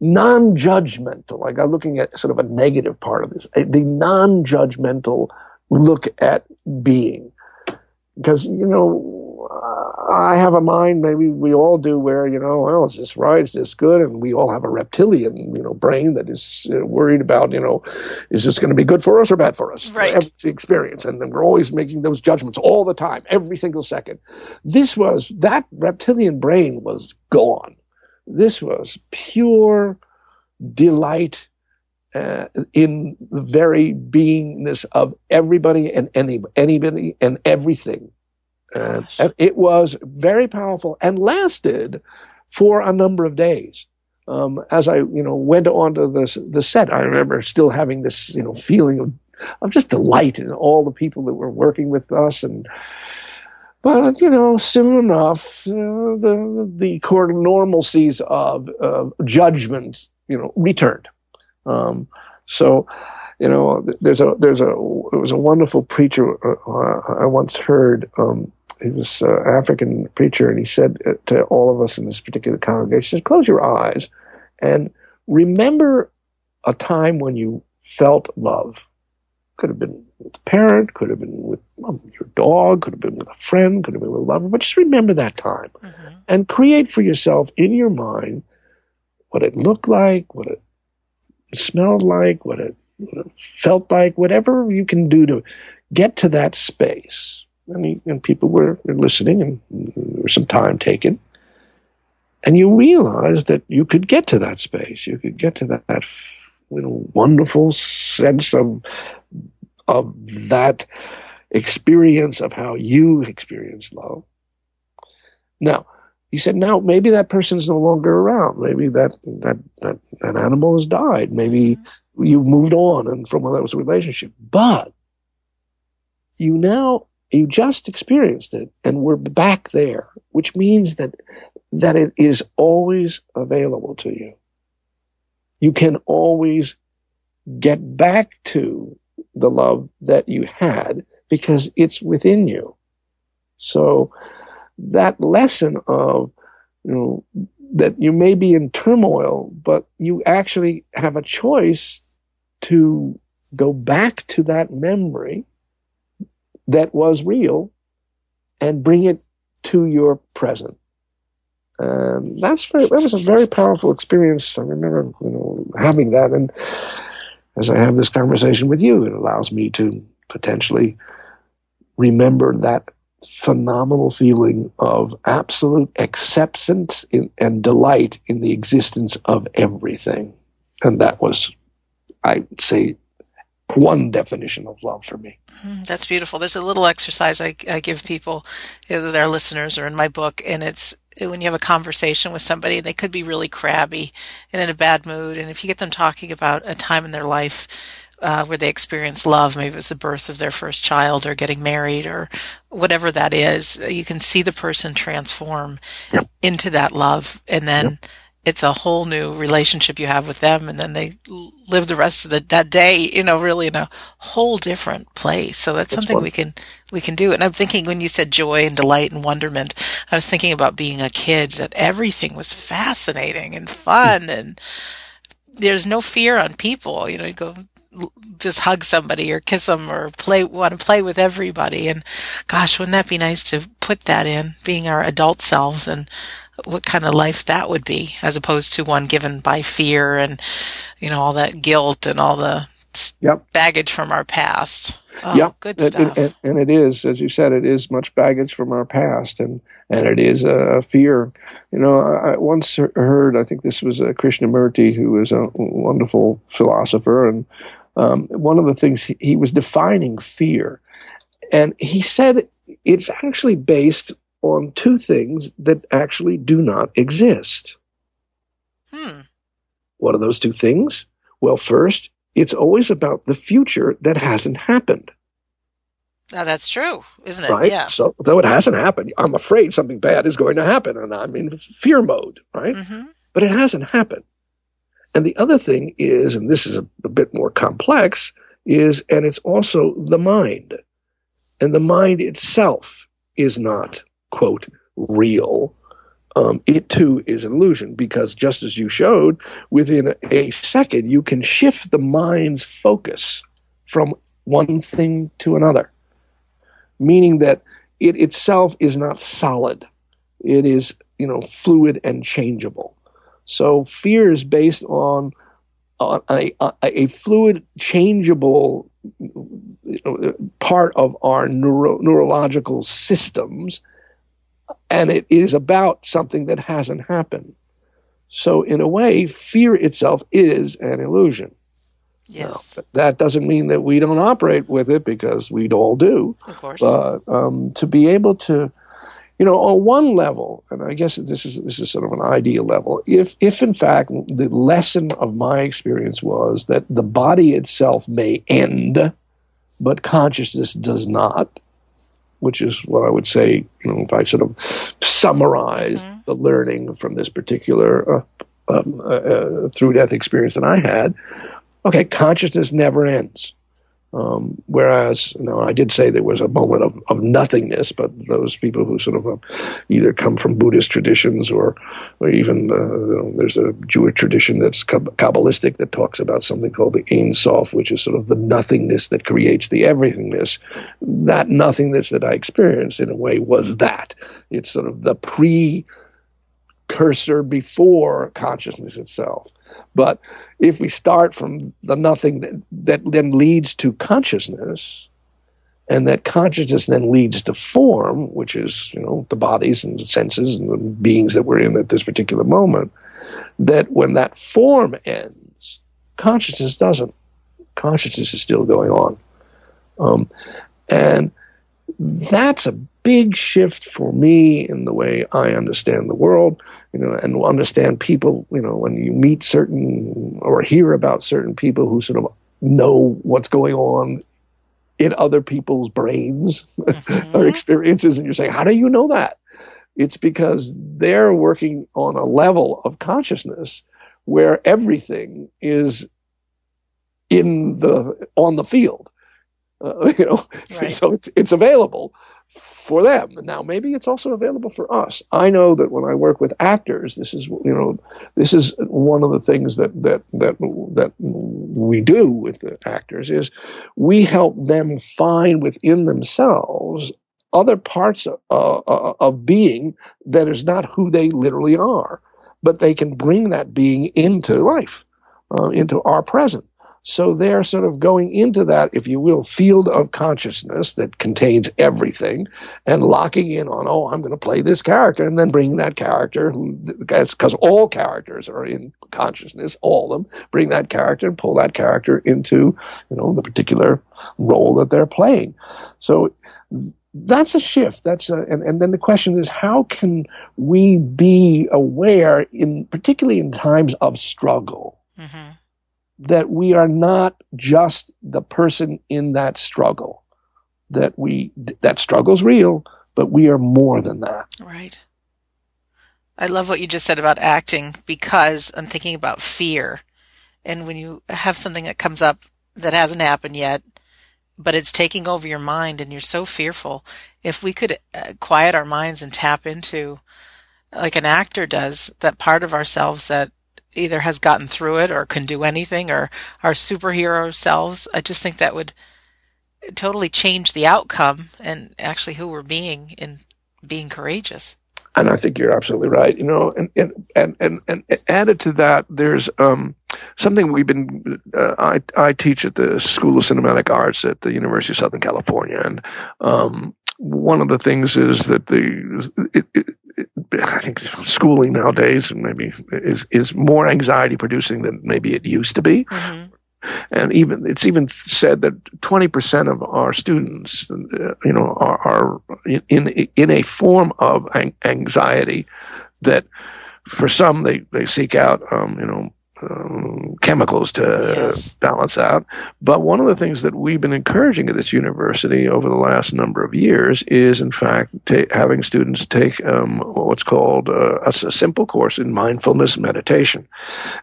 non-judgmental, like I'm looking at sort of a negative part of this, the non-judgmental look at being. Because, I have a mind, maybe we all do, where, is this right? Is this good? And we all have a reptilian, brain that is worried about, is this going to be good for us or bad for us? Right. That's the experience. And then we're always making those judgments all the time, every single second. That reptilian brain was gone. This was pure delight in the very beingness of everybody and anybody and everything. And it was very powerful and lasted for a number of days. As I, went onto the set, I remember still having this, feeling of just delight in all the people that were working with us. But, soon enough, the core normalcies of judgment, returned. So... it was a wonderful preacher I once heard. He was an African preacher, and he said to all of us in this particular congregation, he said, "Close your eyes and remember a time when you felt love. Could have been with a parent, could have been with your dog, could have been with a friend, could have been with a lover, but just remember that time and create for yourself in your mind what it looked like, what it smelled like, what it felt like, whatever you can do to get to that space." And people were listening, and there was some time taken. And you realized that you could get to that space. You could get to that wonderful sense of that experience of how you experience love. Now, he said, now maybe that person's no longer around. Maybe that animal has died. Maybe you've moved on and from that was a relationship. But you just experienced it, and we're back there, which means that that it is always available to you. You can always get back to the love that you had because it's within you. So that lesson of, you know, that you may be in turmoil, but you actually have a choice to go back to that memory that was real and bring it to your present. That was a very powerful experience. I remember, you know, having that, and as I have this conversation with you, it allows me to potentially remember that phenomenal feeling of absolute acceptance and delight in the existence of everything. And that was, I'd say, one definition of love for me. That's beautiful. There's a little exercise I give people, either their listeners or in my book, and it's when you have a conversation with somebody, they could be really crabby and in a bad mood, and if you get them talking about a time in their life where they experience love, maybe it was the birth of their first child or getting married or whatever that is, you can see the person transform yep. into that love, and then yep. it's a whole new relationship you have with them, and then they live the rest of that day, you know, really in a whole different place. So that's something fun. we can do. And I'm thinking when you said joy and delight and wonderment, I was thinking about being a kid, that everything was fascinating and fun, and there's no fear on people. You know, you go just hug somebody or kiss them or want to play with everybody. And gosh, wouldn't that be nice to put that in, being our adult selves, and what kind of life that would be, as opposed to one given by fear and, you know, all that guilt and all the yep. baggage from our past. Oh, yep. Good stuff. And it is, as you said, it is much baggage from our past, and it is a fear. You know, I once heard, I think this was Krishnamurti, who was a wonderful philosopher, and one of the things he was defining fear. And he said it's actually based on two things that actually do not exist. What are those two things? Well, first, it's always about the future that hasn't happened. Now, that's true, isn't it? Right? Yeah. So, though it hasn't happened, I'm afraid something bad is going to happen, and I'm in fear mode, right? Mm-hmm. But it hasn't happened. And the other thing is, and this is a bit more complex, is, and it's also the mind. And the mind itself is not, quote, real. It too is an illusion, because just as you showed, within a second you can shift the mind's focus from one thing to another, meaning that it itself is not solid. It is, you know, fluid and changeable. So fear is based on a fluid, changeable part of our neurological systems, and it is about something that hasn't happened. So in a way, fear itself is an illusion. Yes. Now, that doesn't mean that we don't operate with it, because we all do. Of course. But to be able to, you know, on one level, and I guess this is sort of an ideal level, if in fact the lesson of my experience was that the body itself may end, but consciousness does not, which is what I would say, you know, if I sort of summarize mm-hmm. the learning from this particular through-death experience that I had. Okay, consciousness never ends. Whereas, you know, I did say there was a moment of nothingness, but those people who sort of either come from Buddhist traditions or even you know, there's a Jewish tradition that's Kabbalistic that talks about something called the Ein Sof, which is sort of the nothingness that creates the everythingness. That nothingness that I experienced, in a way, was that. It's sort of the precursor before consciousness itself. But if we start from the nothing that then leads to consciousness, and that consciousness then leads to form, which is, you know, the bodies and the senses and the beings that we're in at this particular moment, that when that form ends, consciousness doesn't. Consciousness is still going on. And that's a big shift for me in the way I understand the world, you know, and understand people. You know, when you meet certain or hear about certain people who sort of know what's going on in other people's brains mm-hmm. or experiences, and you're saying, how do you know that? It's because they're working on a level of consciousness where everything is on the field, right. So it's available for them. Now, maybe it's also available for us. I know that when I work with actors, this is one of the things that we do with the actors is we help them find within themselves other parts of being that is not who they literally are, but they can bring that being into life, into our present. So they're sort of going into that, if you will, field of consciousness that contains everything and locking in on, I'm going to play this character, and then bring that character, because all characters are in consciousness, all of them, bring that character and pull that character into, the particular role that they're playing. So that's a shift. And then the question is, how can we be aware, particularly in times of struggle, mm-hmm. that we are not just the person in that struggle, that struggle's real, but we are more than that. Right. I love what you just said about acting, because I'm thinking about fear. And when you have something that comes up that hasn't happened yet, but it's taking over your mind and you're so fearful, if we could quiet our minds and tap into, like an actor does, that part of ourselves that either has gotten through it or can do anything, or our superhero selves, I just think that would totally change the outcome and actually who we're being in being courageous. And I think you're absolutely right. And added to that, there's something we've been. I teach at the School of Cinematic Arts at the University of Southern California, and one of the things is that I think schooling nowadays maybe is more anxiety producing than maybe it used to be. Mm-hmm. And it's said that 20% of our students, are in a form of anxiety that for some they seek out, chemicals to balance out. But one of the things that we've been encouraging at this university over the last number of years is, in fact, having students take what's called a simple course in mindfulness meditation.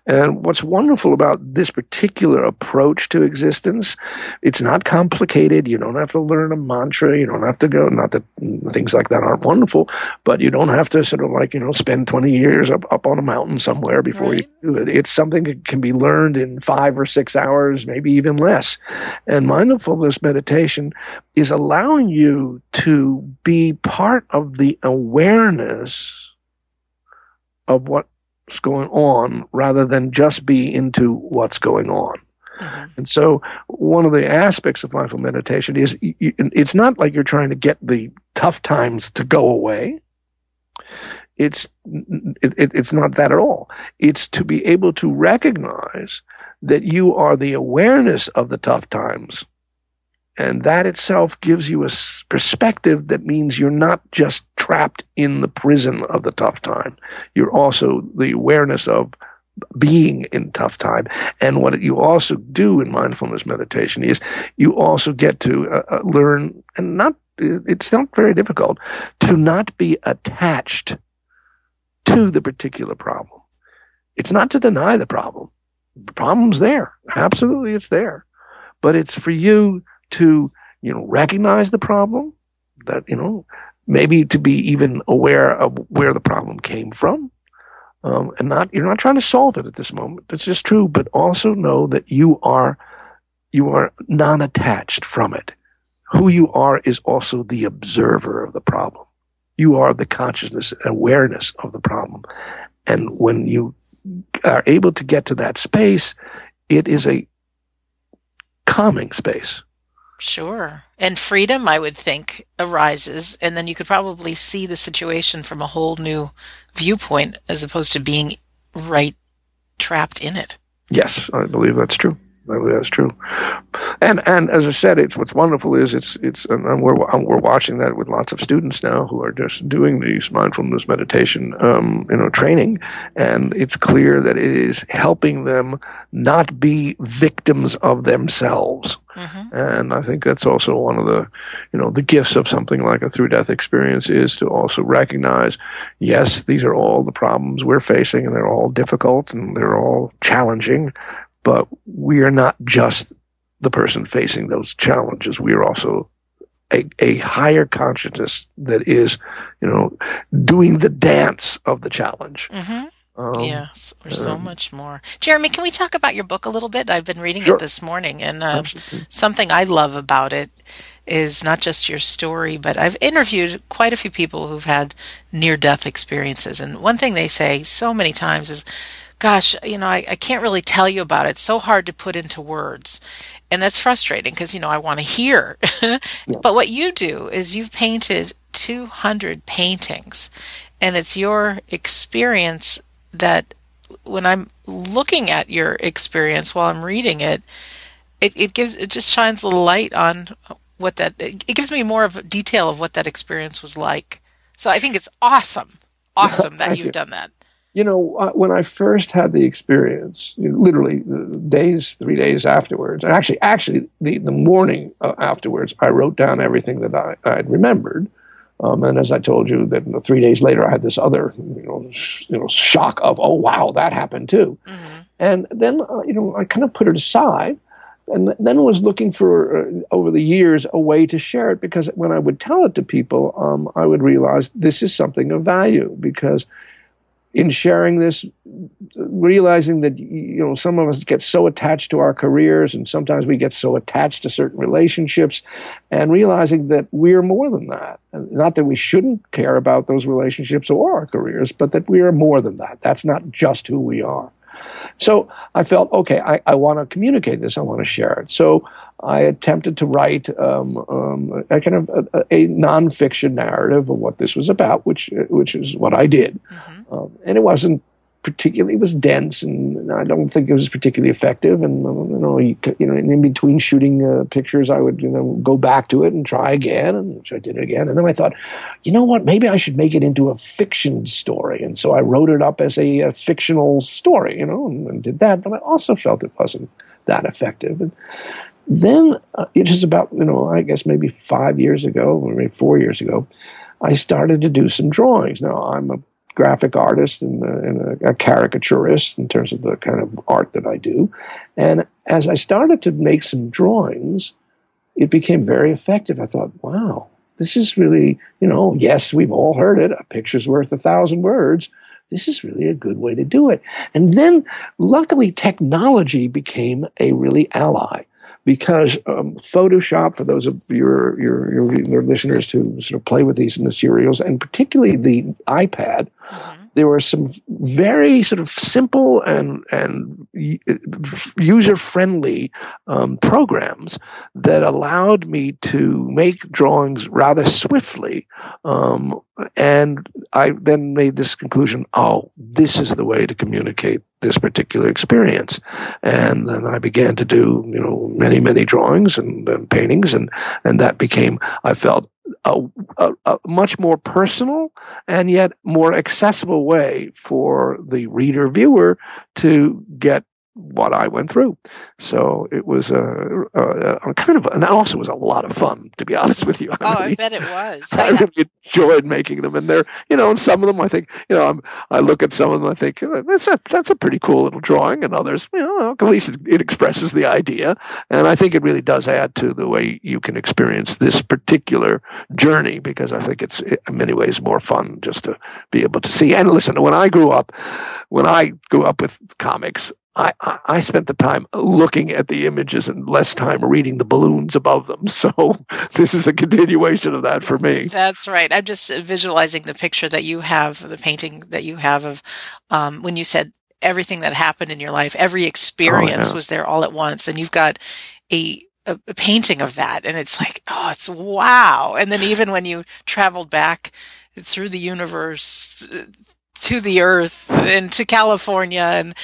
And what's wonderful about this particular approach to existence, it's not complicated. You don't have to learn a mantra. You don't have to go, not that things like that aren't wonderful, but you don't have to sort of spend 20 years up on a mountain somewhere before you do it. It's something that can be learned in 5 or 6 hours, maybe even less. And mindfulness meditation is allowing you to be part of the awareness of what's going on rather than just be into what's going on. Mm-hmm. And so one of the aspects of mindful meditation is it's not like you're trying to get the tough times to go away. It's not that at all. It's to be able to recognize that you are the awareness of the tough times. And that itself gives you a perspective that means you're not just trapped in the prison of the tough time. You're also the awareness of being in tough time. And what you also do in mindfulness meditation is you also get to learn, and it's not very difficult, to not be attached to the particular problem. It's not to deny the problem. The problem's there. Absolutely, it's there. But it's for you to, recognize the problem, that, maybe to be even aware of where the problem came from. And you're not trying to solve it at this moment. It's just true, but also know that you are non-attached from it. Who you are is also the observer of the problem. You are the consciousness and awareness of the problem. And when you are able to get to that space, it is a calming space. Sure. And freedom, I would think, arises. And then you could probably see the situation from a whole new viewpoint as opposed to being trapped in it. Yes, I believe that's true. And as I said, it's what's wonderful is we're watching that with lots of students now who are just doing these mindfulness meditation training, and it's clear that it is helping them not be victims of themselves. Mm-hmm. And I think that's also one of the gifts of something like a through-death experience is to also recognize, yes, these are all the problems we're facing, and they're all difficult, and they're all challenging, but we are not just the person facing those challenges. We are also a higher consciousness that is, doing the dance of the challenge. Mm-hmm. Yes, or so much more. Jeremy, can we talk about your book a little bit? I've been reading it this morning, and something I love about it is not just your story, but I've interviewed quite a few people who've had near-death experiences, and one thing they say so many times is, gosh, I can't really tell you about it. It's so hard to put into words. And that's frustrating because, I want to hear. Yeah. But what you do is you've painted 200 paintings, and it's your experience that when I'm looking at your experience while I'm reading it, it just shines a light on what it gives me more of a detail of what that experience was like. So I think it's awesome that you've done that. When I first had the experience, literally 3 days afterwards, and actually the morning afterwards, I wrote down everything that I'd remembered. And as I told you, that 3 days later, I had this other, shock of, oh, wow, that happened too. Mm-hmm. And then, I kind of put it aside, and then was looking for, over the years, a way to share it, because when I would tell it to people, I would realize this is something of value, because in sharing this, realizing that, some of us get so attached to our careers, and sometimes we get so attached to certain relationships, and realizing that we're more than that. And not that we shouldn't care about those relationships or our careers, but that we are more than that. That's not just who we are. So I felt, okay, I want to communicate this. I want to share it. So I attempted to write a nonfiction narrative of what this was about, which is what I did. Mm-hmm. And it wasn't particularly, it was dense, and I don't think it was particularly effective. And in between shooting pictures, I would go back to it and try again, and so I did it again. And then I thought, you know what? Maybe I should make it into a fiction story. And so I wrote it up as a fictional story, and did that. But I also felt it wasn't that effective. And then it is about, I guess maybe 5 years ago, or maybe 4 years ago, I started to do some drawings. Now I'm a graphic artist and a caricaturist in terms of the kind of art that I do. And as I started to make some drawings, it became very effective. I thought, wow, this is really, yes, we've all heard it, a picture's worth 1,000 words. This is really a good way to do it. And then luckily technology became a really ally. Because Photoshop, for those of your listeners who sort of play with these materials, and particularly the iPad, there were some very sort of simple and user-friendly programs that allowed me to make drawings rather swiftly. And I then made this conclusion, oh, this is the way to communicate this particular experience. And then I began to do, many, many drawings and paintings, and that became, I felt, a much more personal and yet more accessible way for the reader-viewer to get what I went through. So it was a kind of, and also it was a lot of fun, to be honest with you. I bet it was. I really enjoyed making them, and they're, and some of them I think, I look at some of them, I think that's a pretty cool little drawing, and others, at least it expresses the idea, and I think it really does add to the way you can experience this particular journey, because I think it's in many ways more fun just to be able to see. And listen, when I grew up with comics, I spent the time looking at the images and less time reading the balloons above them. So this is a continuation of that for me. That's right. I'm just visualizing the picture that you have, the painting that you have of when you said everything that happened in your life, every experience was there all at once. And you've got a painting of that. And it's like, oh, it's wow. And then even when you traveled back through the universe, to the earth and to California and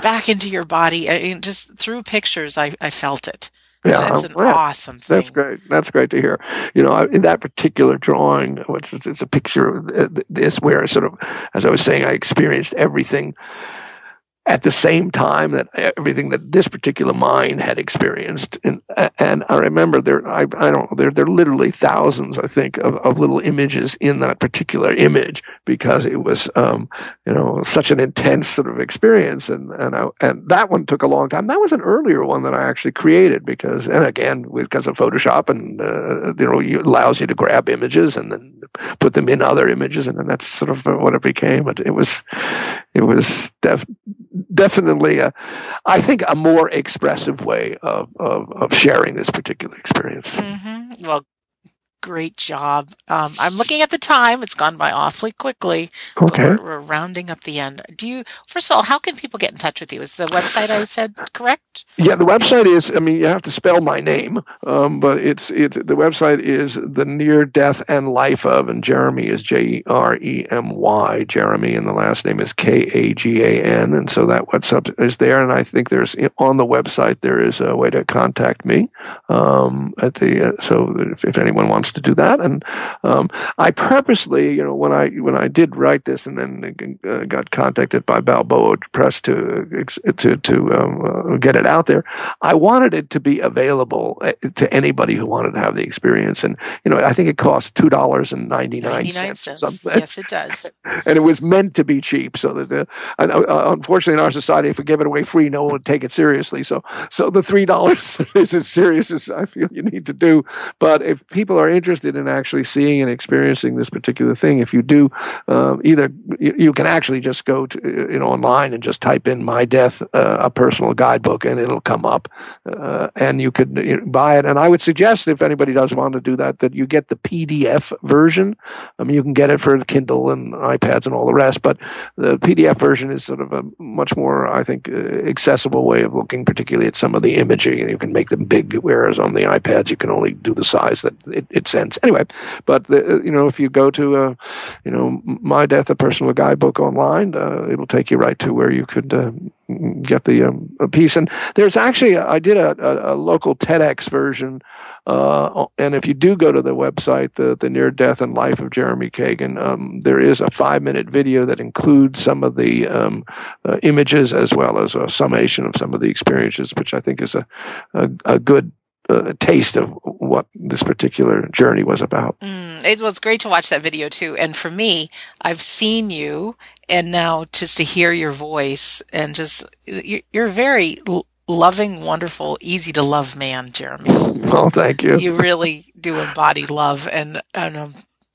back into your body, and just through pictures, I felt it. Yeah, that's an awesome thing. That's great. That's great to hear. You know, in that particular drawing, which is it's a picture of this, where sort of, as I was saying, I experienced everything at the same time, that everything that this particular mind had experienced. And I remember there are literally thousands, I think, of little images in that particular image, because it was, such an intense sort of experience. And that one took a long time. That was an earlier one that I actually created because of Photoshop, and, it allows you to grab images and then put them in other images. And then that's sort of what it became. It was definitely, I think, a more expressive way of sharing this particular experience. Mm-hmm. Well, great job. I'm looking at the time. It's gone by awfully quickly. Okay. We're rounding up the end. First of all, how can people get in touch with you? Is the website I said correct? Yeah, the website is, you have to spell my name, but the website is The Near Death and Life of, and Jeremy is Jeremy, Jeremy, and the last name is Kagan, and so that WhatsApp is there, and I think on the website, there is a way to contact me, so if anyone wants to do that. And I purposely, when I did write this and then got contacted by Balboa Press to get it out there, I wanted it to be available to anybody who wanted to have the experience. And, I think it costs $2.99. Yes, it does. And it was meant to be cheap. So that unfortunately in our society, if we give it away free, no one would take it seriously. So the $3 is as serious as I feel you need to do. But if people are interested in actually seeing and experiencing this particular thing, if you do, either you can actually just go to online and just type in "My Death, a Personal Guidebook," and it'll come up, and you could buy it. And I would suggest, if anybody does want to do that you get the PDF version. You can get it for Kindle and iPads and all the rest, but the PDF version is sort of a much more, I think, accessible way of looking, particularly at some of the imaging. You can make them big, whereas on the iPads you can only do the size that it sends. Anyway, but if you go to My Death, a Personal Guidebook online, it'll take you right to where you could get the piece. And there's actually, I did a local TEDx version, and if you do go to the website, the Near Death and Life of Jeremy Kagan, there is a 5-minute video that includes some of the images, as well as a summation of some of the experiences, which I think is a good taste of what this particular journey was about. It was great to watch that video too. And for me, I've seen you, and now just to hear your voice, and just you're very loving, wonderful, easy to love man, Jeremy. Well, thank you. You really do embody love, and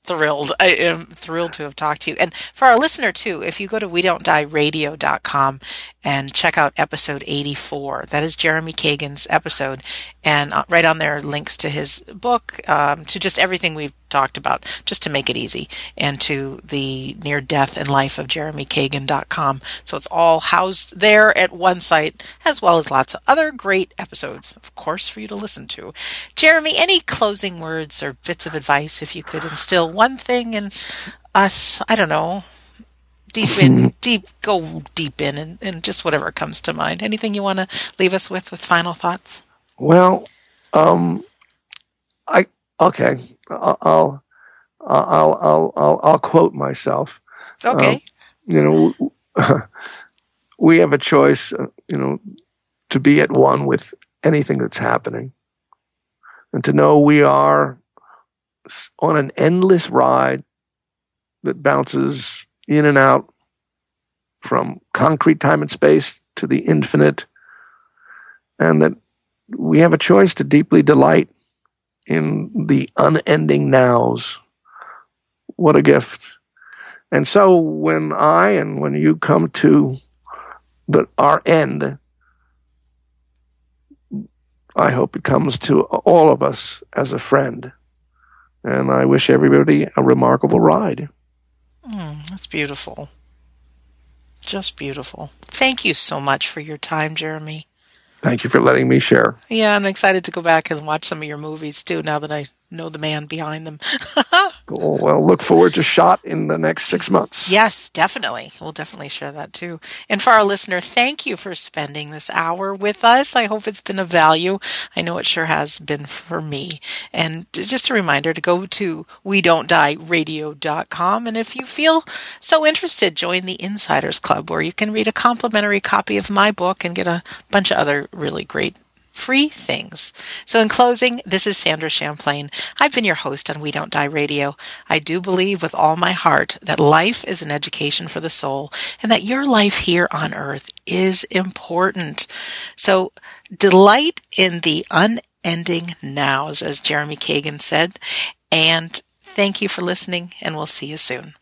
thrilled. I am thrilled to have talked to you. And for our listener too, if you go to WeDon'tDieRadio.com and check out episode 84, that is Jeremy Kagan's episode. And right on there are links to his book, to just everything we've talked about, just to make it easy, and to the Near Death and Life of Jeremy Kagan.com. So it's all housed there at one site, as well as lots of other great episodes, of course, for you to listen to. Jeremy, any closing words or bits of advice, if you could instill one thing in us, I don't know, go deep in and just whatever comes to mind. Anything you want to leave us with final thoughts? Well, I'll quote myself. Okay. We have a choice, to be at one with anything that's happening, and to know we are on an endless ride that bounces in and out from concrete time and space to the infinite, and that we have a choice to deeply delight in the unending nows. What a gift. And so when I and when you come to our end, I hope it comes to all of us as a friend. And I wish everybody a remarkable ride. That's beautiful. Just beautiful. Thank you so much for your time, Jeremy. Thank you for letting me share. Yeah, I'm excited to go back and watch some of your movies, too, now that I know the man behind them. Cool. Well, look forward to Shot in the next 6 months. Yes, definitely. We'll definitely share that too. And for our listener, thank you for spending this hour with us. I hope it's been of value. I know it sure has been for me. And just a reminder to go to WeDon'tDieRadio.com. And if you feel so interested, join the Insiders Club, where you can read a complimentary copy of my book and get a bunch of other really great free things. So in closing, this is Sandra Champlain. I've been your host on We Don't Die Radio. I do believe with all my heart that life is an education for the soul and that your life here on earth is important. So delight in the unending nows, as Jeremy Kagan said. And thank you for listening, and we'll see you soon.